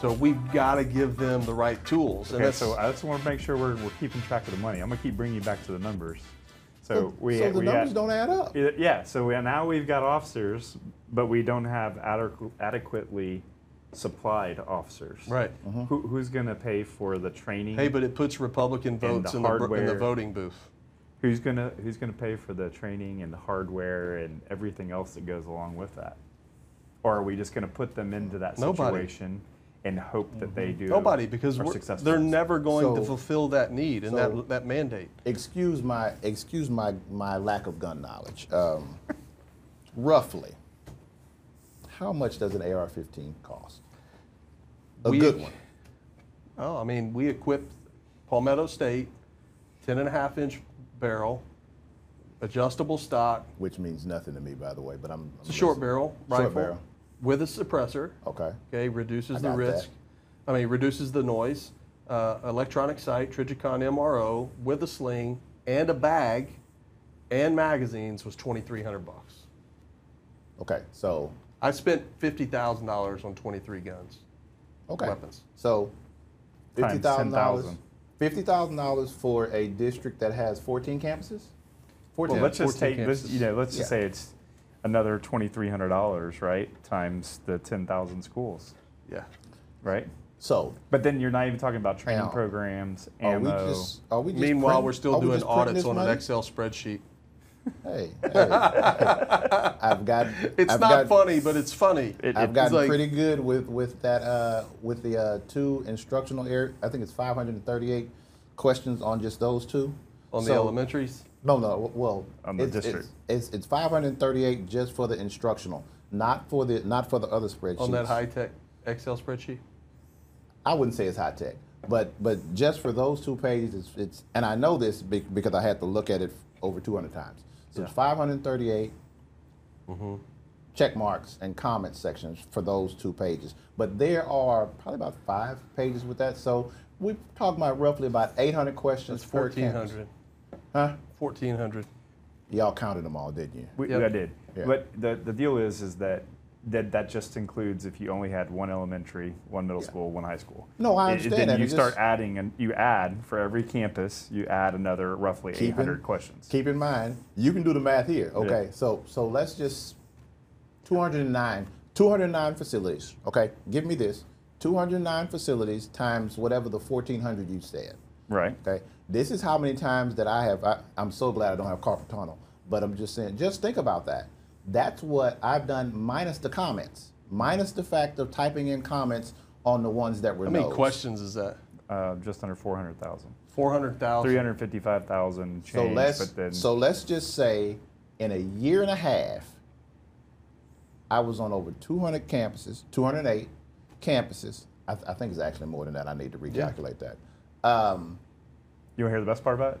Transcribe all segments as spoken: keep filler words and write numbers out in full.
So we've got to give them the right tools. And okay, so I just want to make sure we're, we're keeping track of the money. I'm going to keep bringing you back to the numbers. So, we, so the we numbers had, don't add up. Yeah, so we, now we've got officers, but we don't have adequ adequately supplied officers. Right. Mm-hmm. Who, who's going to pay for the training? Hey, but it puts Republican votes the in, the, in the voting booth. Who's going to who's going to pay for the training and the hardware and everything else that goes along with that? Or are we just going to put them into that situation Nobody. and hope that mm-hmm. they do? Nobody, because we're, they're never going so, to fulfill that need and so that that mandate. Excuse my excuse my my lack of gun knowledge. Um, roughly, how much does an A R fifteen cost? A we, good one. Oh, I mean, we equipped Palmetto State, ten and a half inch. barrel, adjustable stock. Which means nothing to me, by the way, but I'm... I'm it's a short listening. barrel rifle short barrel. with a suppressor. Okay. Okay, reduces I the risk. That. I mean, reduces the noise. Uh, electronic sight, Trijicon M R O with a sling and a bag and magazines was twenty-three hundred bucks. Okay, so... I spent fifty thousand dollars on twenty-three guns. Okay. Weapons. So, fifty thousand dollars. fifty thousand dollars for a district that has fourteen campuses? fourteen, well, let's just take, let's, you know, let's yeah. just say it's another twenty-three hundred dollars, right, times the ten thousand schools. Yeah. Right? So. But then you're not even talking about training now, programs, ammo. Are we just, are we just Meanwhile, print, we're still doing we audits on money? an Excel spreadsheet. Hey, hey, hey. I've got. It's I've not got, funny, but it's funny. It, I've gotten like, pretty good with with that uh, with the uh, two instructional areas. I think it's five hundred thirty-eight questions on just those two. On so, the elementaries? No, no. Well, on the it's, district, it's, it's it's five hundred thirty-eight just for the instructional, not for the not for the other spreadsheets. On that high tech Excel spreadsheet? I wouldn't say it's high tech, but but just for those two pages, it's, it's and I know this because I had to look at it over two hundred times. So yeah. It's five hundred thirty-eight mm-hmm. check marks and comment sections for those two pages. But there are probably about five pages with that. So we're talking about roughly about eight hundred questions. That's fourteen hundred. Huh? fourteen hundred. Y'all counted them all, didn't you? We, yep. I did. Yeah. But the, the deal is is that, that that just includes if you only had one elementary, one middle yeah. school, one high school. No, I understand it, then that. You it start adding, and you add for every campus, you add another roughly keep eight hundred in, questions. Keep in mind, you can do the math here. Okay, yeah. so so let's just two hundred nine facilities. Okay, give me this two hundred nine facilities times whatever the fourteen hundred you said. Right. Okay, this is how many times that I have. I, I'm so glad I don't have carpal tunnel, but I'm just saying, just think about that. That's what I've done, minus the comments, minus the fact of typing in comments on the ones that were. How many no's. questions is that? Uh, just under four hundred thousand. Four hundred thousand. Three hundred fifty-five thousand. So let's. But then so let's just say, in a year and a half, I was on over two hundred campuses, two hundred eight campuses. I, th I think it's actually more than that. I need to recalculate yeah. that. Um, you want to hear the best part about it?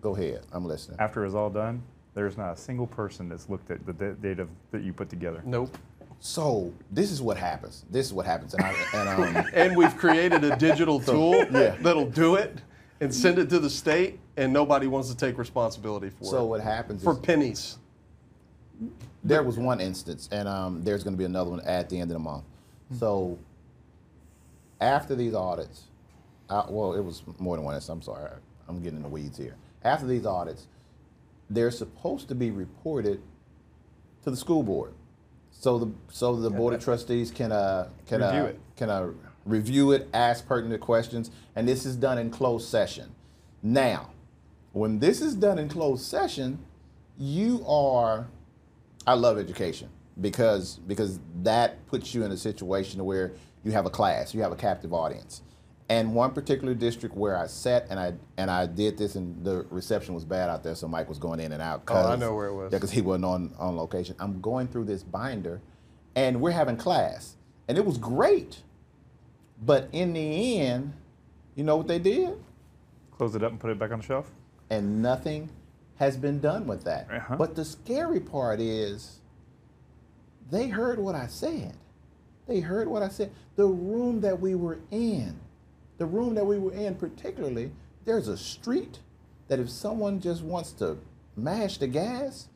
Go ahead. I'm listening. After it's all done. There's not a single person that's looked at the data that you put together. Nope. So this is what happens. This is what happens. And, I, and, um, and we've created a digital tool so, yeah. that'll do it and send it to the state, and nobody wants to take responsibility for so it. So what happens for is... For pennies. There was one instance, and um, there's going to be another one at the end of the month. Mm-hmm. So after these audits, I, well, it was more than one instance. I'm sorry. I'm getting in the weeds here. After these audits, they're supposed to be reported to the school board, so the so the yeah, board of trustees can uh can review uh, it. can uh, review it, ask pertinent questions, and this is done in closed session. Now, when this is done in closed session, you are, I love education because because that puts you in a situation where you have a class, you have a captive audience. And one particular district where I sat, and I and I did this, and the reception was bad out there, so Mike was going in and out. Oh, I know where it was. Because he wasn't on, on location. I'm going through this binder, and we're having class. And it was great. But in the end, you know what they did? Close it up and put it back on the shelf? And nothing has been done with that. Uh-huh. But the scary part is they heard what I said. They heard what I said. The room that we were in. The room that we were in particularly, there's a street that if someone just wants to mash the gas,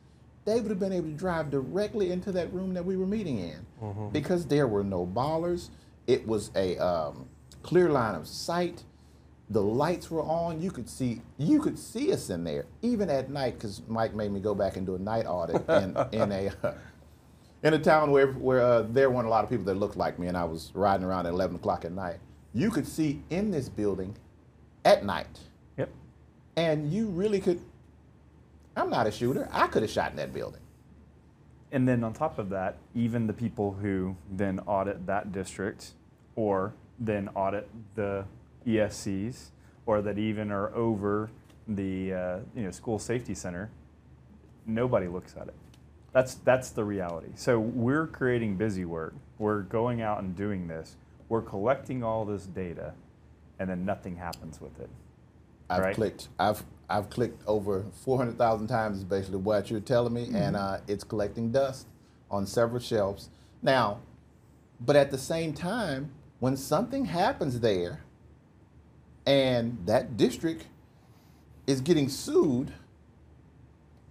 they would have been able to drive directly into that room that we were meeting in. Mm-hmm. Because there were no ballers. It was a um, clear line of sight. The lights were on. You could see you could see us in there, even at night, because Mike made me go back and do a night audit in, in a uh, in a town where, where uh, there weren't a lot of people that looked like me, and I was riding around at eleven o'clock at night. You could see in this building at night. Yep. And you really could, I'm not a shooter. I could have shot in that building. And then on top of that, even the people who then audit that district or then audit the E S Cs or that even are over the uh, you know, school safety center, nobody looks at it. That's, that's the reality. So we're creating busy work. We're going out and doing this. We're collecting all this data, and then nothing happens with it. I've right? clicked. I've I've clicked over four hundred thousand times is basically what you're telling me, mm-hmm. and uh, it's collecting dust on several shelves. Now, but at the same time, when something happens there and that district is getting sued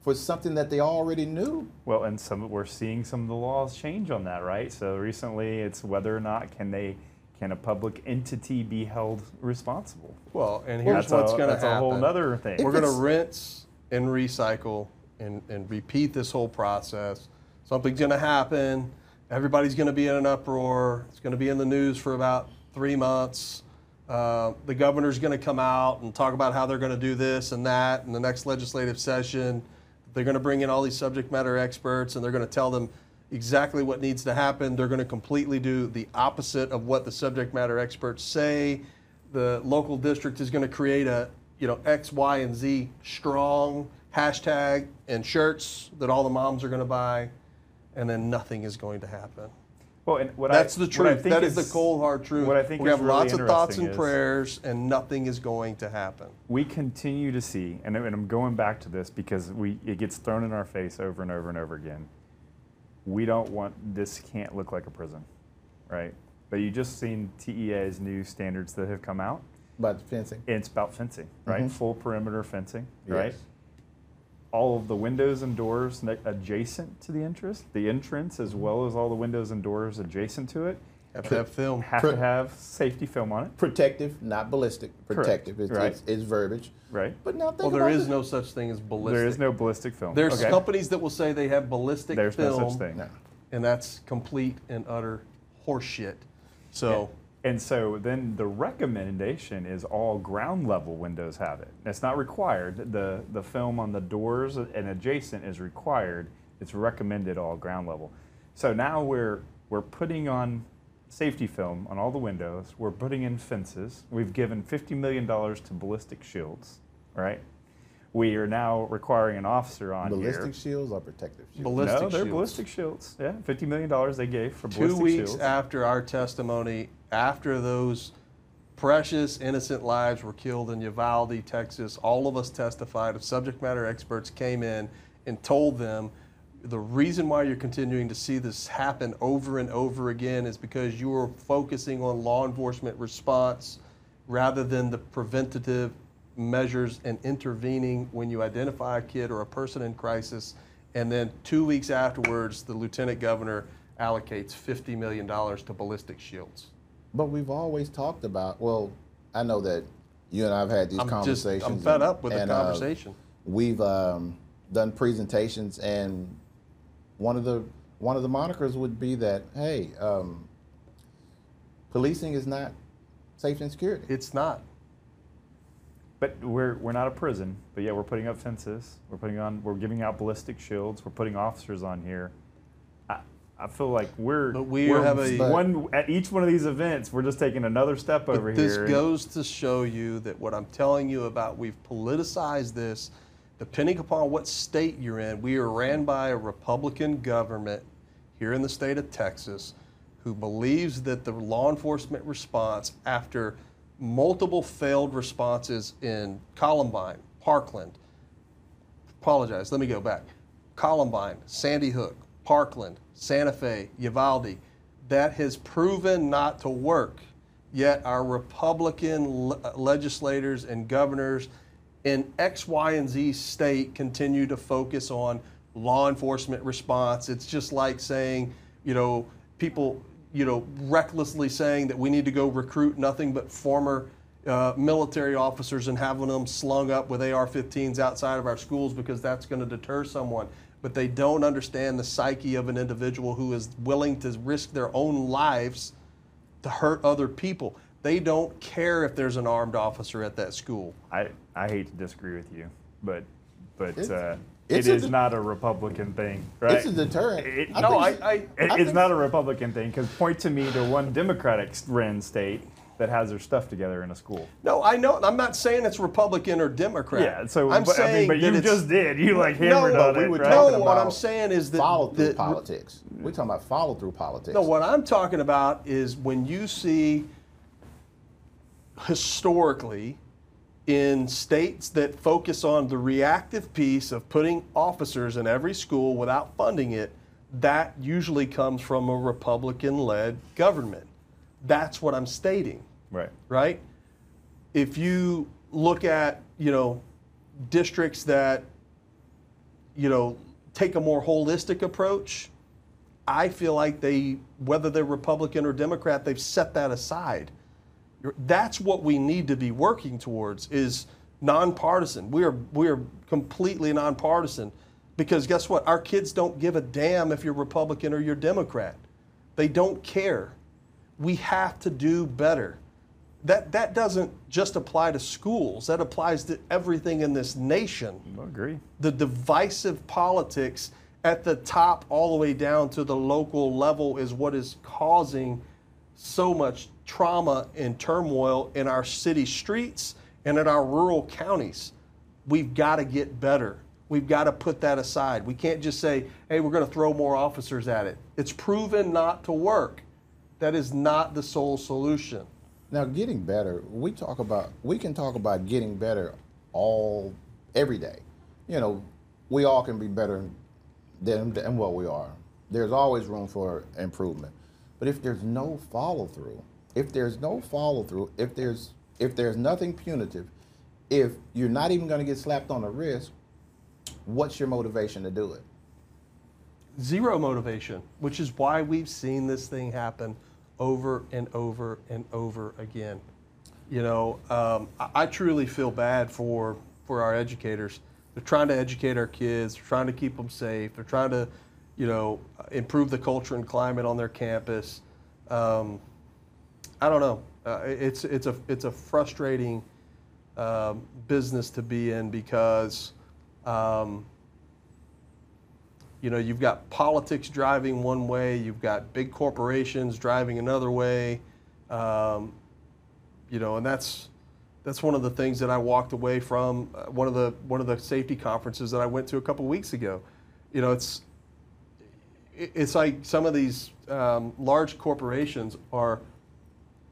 for something that they already knew. Well, and some we're seeing some of the laws change on that, right? So recently it's whether or not can they can a public entity be held responsible? Well, and here's what's going to happen. That's a whole other thing. We're going to rinse and recycle and, and repeat this whole process. Something's going to happen. Everybody's going to be in an uproar. It's going to be in the news for about three months. Uh, the governor's going to come out and talk about how they're going to do this and that in the next legislative session. They're going to bring in all these subject matter experts, and they're going to tell them exactly what needs to happen. They're going to completely do the opposite of what the subject matter experts say. The local district is going to create a, you know, X, Y, and Z strong hashtag and shirts that all the moms are going to buy, and then nothing is going to happen. Well, and what that's I, the truth. What I think that is, is the cold hard truth. What I think we have really lots of thoughts and prayers, and nothing is going to happen. We continue to see, and I'm going back to this because we it gets thrown in our face over and over and over again. We don't want, this can't look like a prison, right? But you just seen T E A's new standards that have come out. About fencing. It's about fencing, right? Mm-hmm. Full perimeter fencing, yes. Right? All of the windows and doors adjacent to the entrance, the entrance as well as all the windows and doors adjacent to it. Have to have film. Have Pro to have safety film on it. Protective, not ballistic. Protective is right. it's, it's verbiage. Right. But now think well, there about is it. no such thing as ballistic. There is no ballistic film. There's okay. companies that will say they have ballistic There's film. There's no such thing. No. And that's complete and utter horseshit. So. Yeah. And so then the recommendation is all ground level windows have it. It's not required. The, the film on the doors and adjacent is required. It's recommended all ground level. So now we're, we're putting on safety film on all the windows. We're putting in fences. We've given fifty million dollars to ballistic shields, right? We are now requiring an officer on ballistic here. Ballistic shields or protective shields? Ballistic no, they're shields. ballistic shields. Yeah, fifty million dollars they gave for Two ballistic shields. Two weeks after our testimony, after those precious innocent lives were killed in Uvalde, Texas, all of us testified. Subject matter experts came in and told them the reason why you're continuing to see this happen over and over again is because you are focusing on law enforcement response rather than the preventative measures and intervening when you identify a kid or a person in crisis. And then two weeks afterwards, the lieutenant governor allocates fifty million dollars to ballistic shields. But we've always talked about, well, I know that you and I have had these I'm conversations. Just, I'm fed and, up with and, the conversation. Uh, we've um, done presentations, and one of the one of the monikers would be that, hey, um, policing is not safety and security. It's not. But we're we're not a prison. But yeah, we're putting up fences. We're putting on. We're giving out ballistic shields. We're putting officers on here. I, I feel like we're, but we we're have a, one at each one of these events. We're just taking another step over but this here. This goes to show you that what I'm telling you about. We've politicized this. Depending upon what state you're in, we are ran by a Republican government here in the state of Texas who believes that the law enforcement response after multiple failed responses in Columbine, Parkland, apologize, let me go back, Columbine, Sandy Hook, Parkland, Santa Fe, Uvalde, that has proven not to work. Yet our Republican le- legislators and governors in X, Y, and Z state continue to focus on law enforcement response. It's just like saying, you know, people, you know, recklessly saying that we need to go recruit nothing but former uh, military officers and having them slung up with A R fifteens outside of our schools because that's going to deter someone. But they don't understand the psyche of an individual who is willing to risk their own lives to hurt other people. They don't care if there's an armed officer at that school. I, I hate to disagree with you, but but it's, uh, it's it is not a Republican thing, right? It's a deterrent. It, I no, I, I, it, I it's not a Republican thing, because point to me to one Democratic-run state that has their stuff together in a school. No, I know. I'm not saying it's Republican or Democrat. Yeah, so I'm but, saying I mean, but you just did. You like hammered no, on we it. Were right? No, about what I'm saying is that follow through that, politics. We're talking about follow through politics. No, what I'm talking about is when you see historically in states that focus on the reactive piece of putting officers in every school without funding it, that usually comes from a Republican-led government. That's what I'm stating. Right. Right? If you look at, you know, districts that, you know, take a more holistic approach, I feel like they, whether they're Republican or Democrat, they've set that aside. That's what we need to be working towards, is nonpartisan. We are, we are completely nonpartisan, because guess what? Our kids don't give a damn if you're Republican or you're Democrat. They don't care. We have to do better. That that doesn't just apply to schools. That applies to everything in this nation. I agree. The divisive politics at the top all the way down to the local level is what is causing so much trauma and turmoil in our city streets and in our rural counties. We've got to get better. We've got to put that aside. We can't just say, hey, we're going to throw more officers at it. It's proven not to work. That is not the sole solution. Now, getting better, we talk about, we can talk about getting better all, every day. You know, we all can be better than, than what we are. There's always room for improvement. But if there's no follow through, if there's no follow through, if there's, if there's nothing punitive, if you're not even gonna get slapped on the wrist, what's your motivation to do it? Zero motivation, which is why we've seen this thing happen over and over and over again. You know, um, I, I truly feel bad for for our educators. They're trying to educate our kids. They're trying to keep them safe. They're trying to, you know, improve the culture and climate on their campus. Um, I don't know. Uh, it's it's a it's a frustrating um, business to be in, because. Um, You know, you've got politics driving one way, you've got big corporations driving another way, um, you know, and that's that's one of the things that I walked away from uh, one of the one of the safety conferences that I went to a couple weeks ago. You know, it's it's like some of these um, large corporations are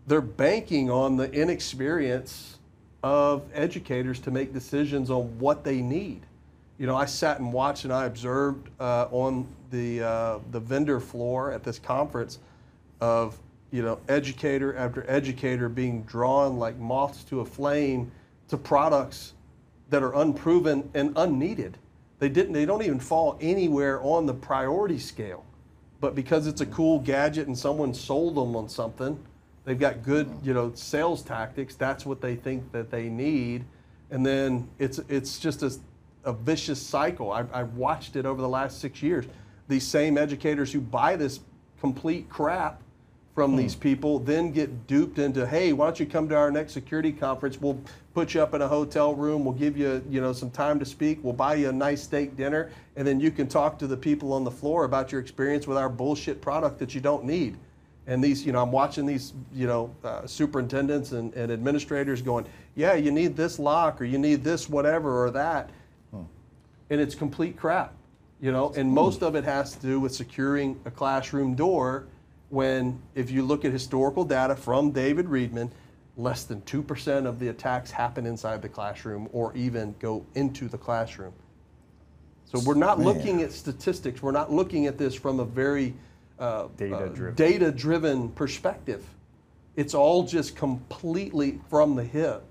they're banking on the inexperience of educators to make decisions on what they need. You know, I sat and watched and I observed uh, on the uh, the vendor floor at this conference of, you know, educator after educator being drawn like moths to a flame to products that are unproven and unneeded. They didn't. They don't even fall anywhere on the priority scale. But because it's a cool gadget and someone sold them on something, they've got good, you know, sales tactics. That's what they think that they need, and then it's it's just as a vicious cycle. I've, I've watched it over the last six years. These same educators who buy this complete crap from mm. these people then get duped into, hey, why don't you come to our next security conference? We'll put you up in a hotel room. We'll give you, you know, some time to speak. We'll buy you a nice steak dinner. And then you can talk to the people on the floor about your experience with our bullshit product that you don't need. And these, you know, I'm watching these, you know, uh, superintendents and, and administrators going, yeah, you need this lock or you need this whatever or that. And it's complete crap, you know, and most of it has to do with securing a classroom door, when if you look at historical data from David Reedman, less than two percent of the attacks happen inside the classroom or even go into the classroom. So we're not Man. looking at statistics. We're not looking at this from a very uh, data-driven. Uh, data-driven perspective. It's all just completely from the hip.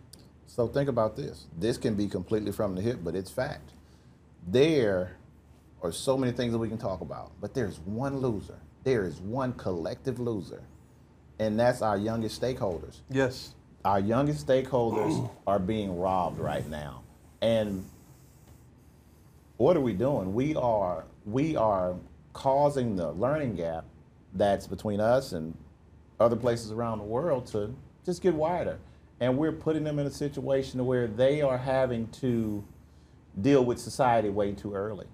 So think about this. This can be completely from the hip, but it's fact. There are so many things that we can talk about, but there's one loser. there is one collective loser, and that's our youngest stakeholders. Yes. Our youngest stakeholders are being robbed right now. And what are we doing? We are, we are causing the learning gap that's between us and other places around the world to just get wider. And we're putting them in a situation where they are having to deal with society way too early.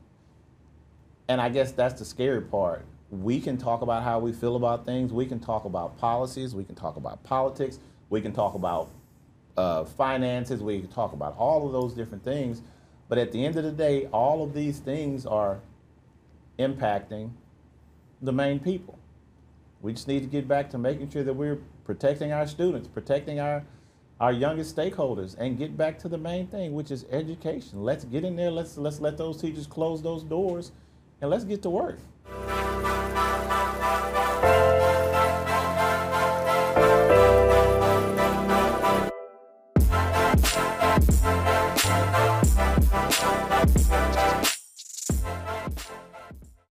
And I guess that's the scary part. We can talk about how we feel about things. We can talk about policies. We can talk about politics. We can talk about uh, finances. We can talk about all of those different things. But at the end of the day, all of these things are impacting the main people. We just need to get back to making sure that we're protecting our students, protecting our, our youngest stakeholders, and get back to the main thing, which is education. Let's get in there. Let's, let's let those teachers close those doors, and let's get to work.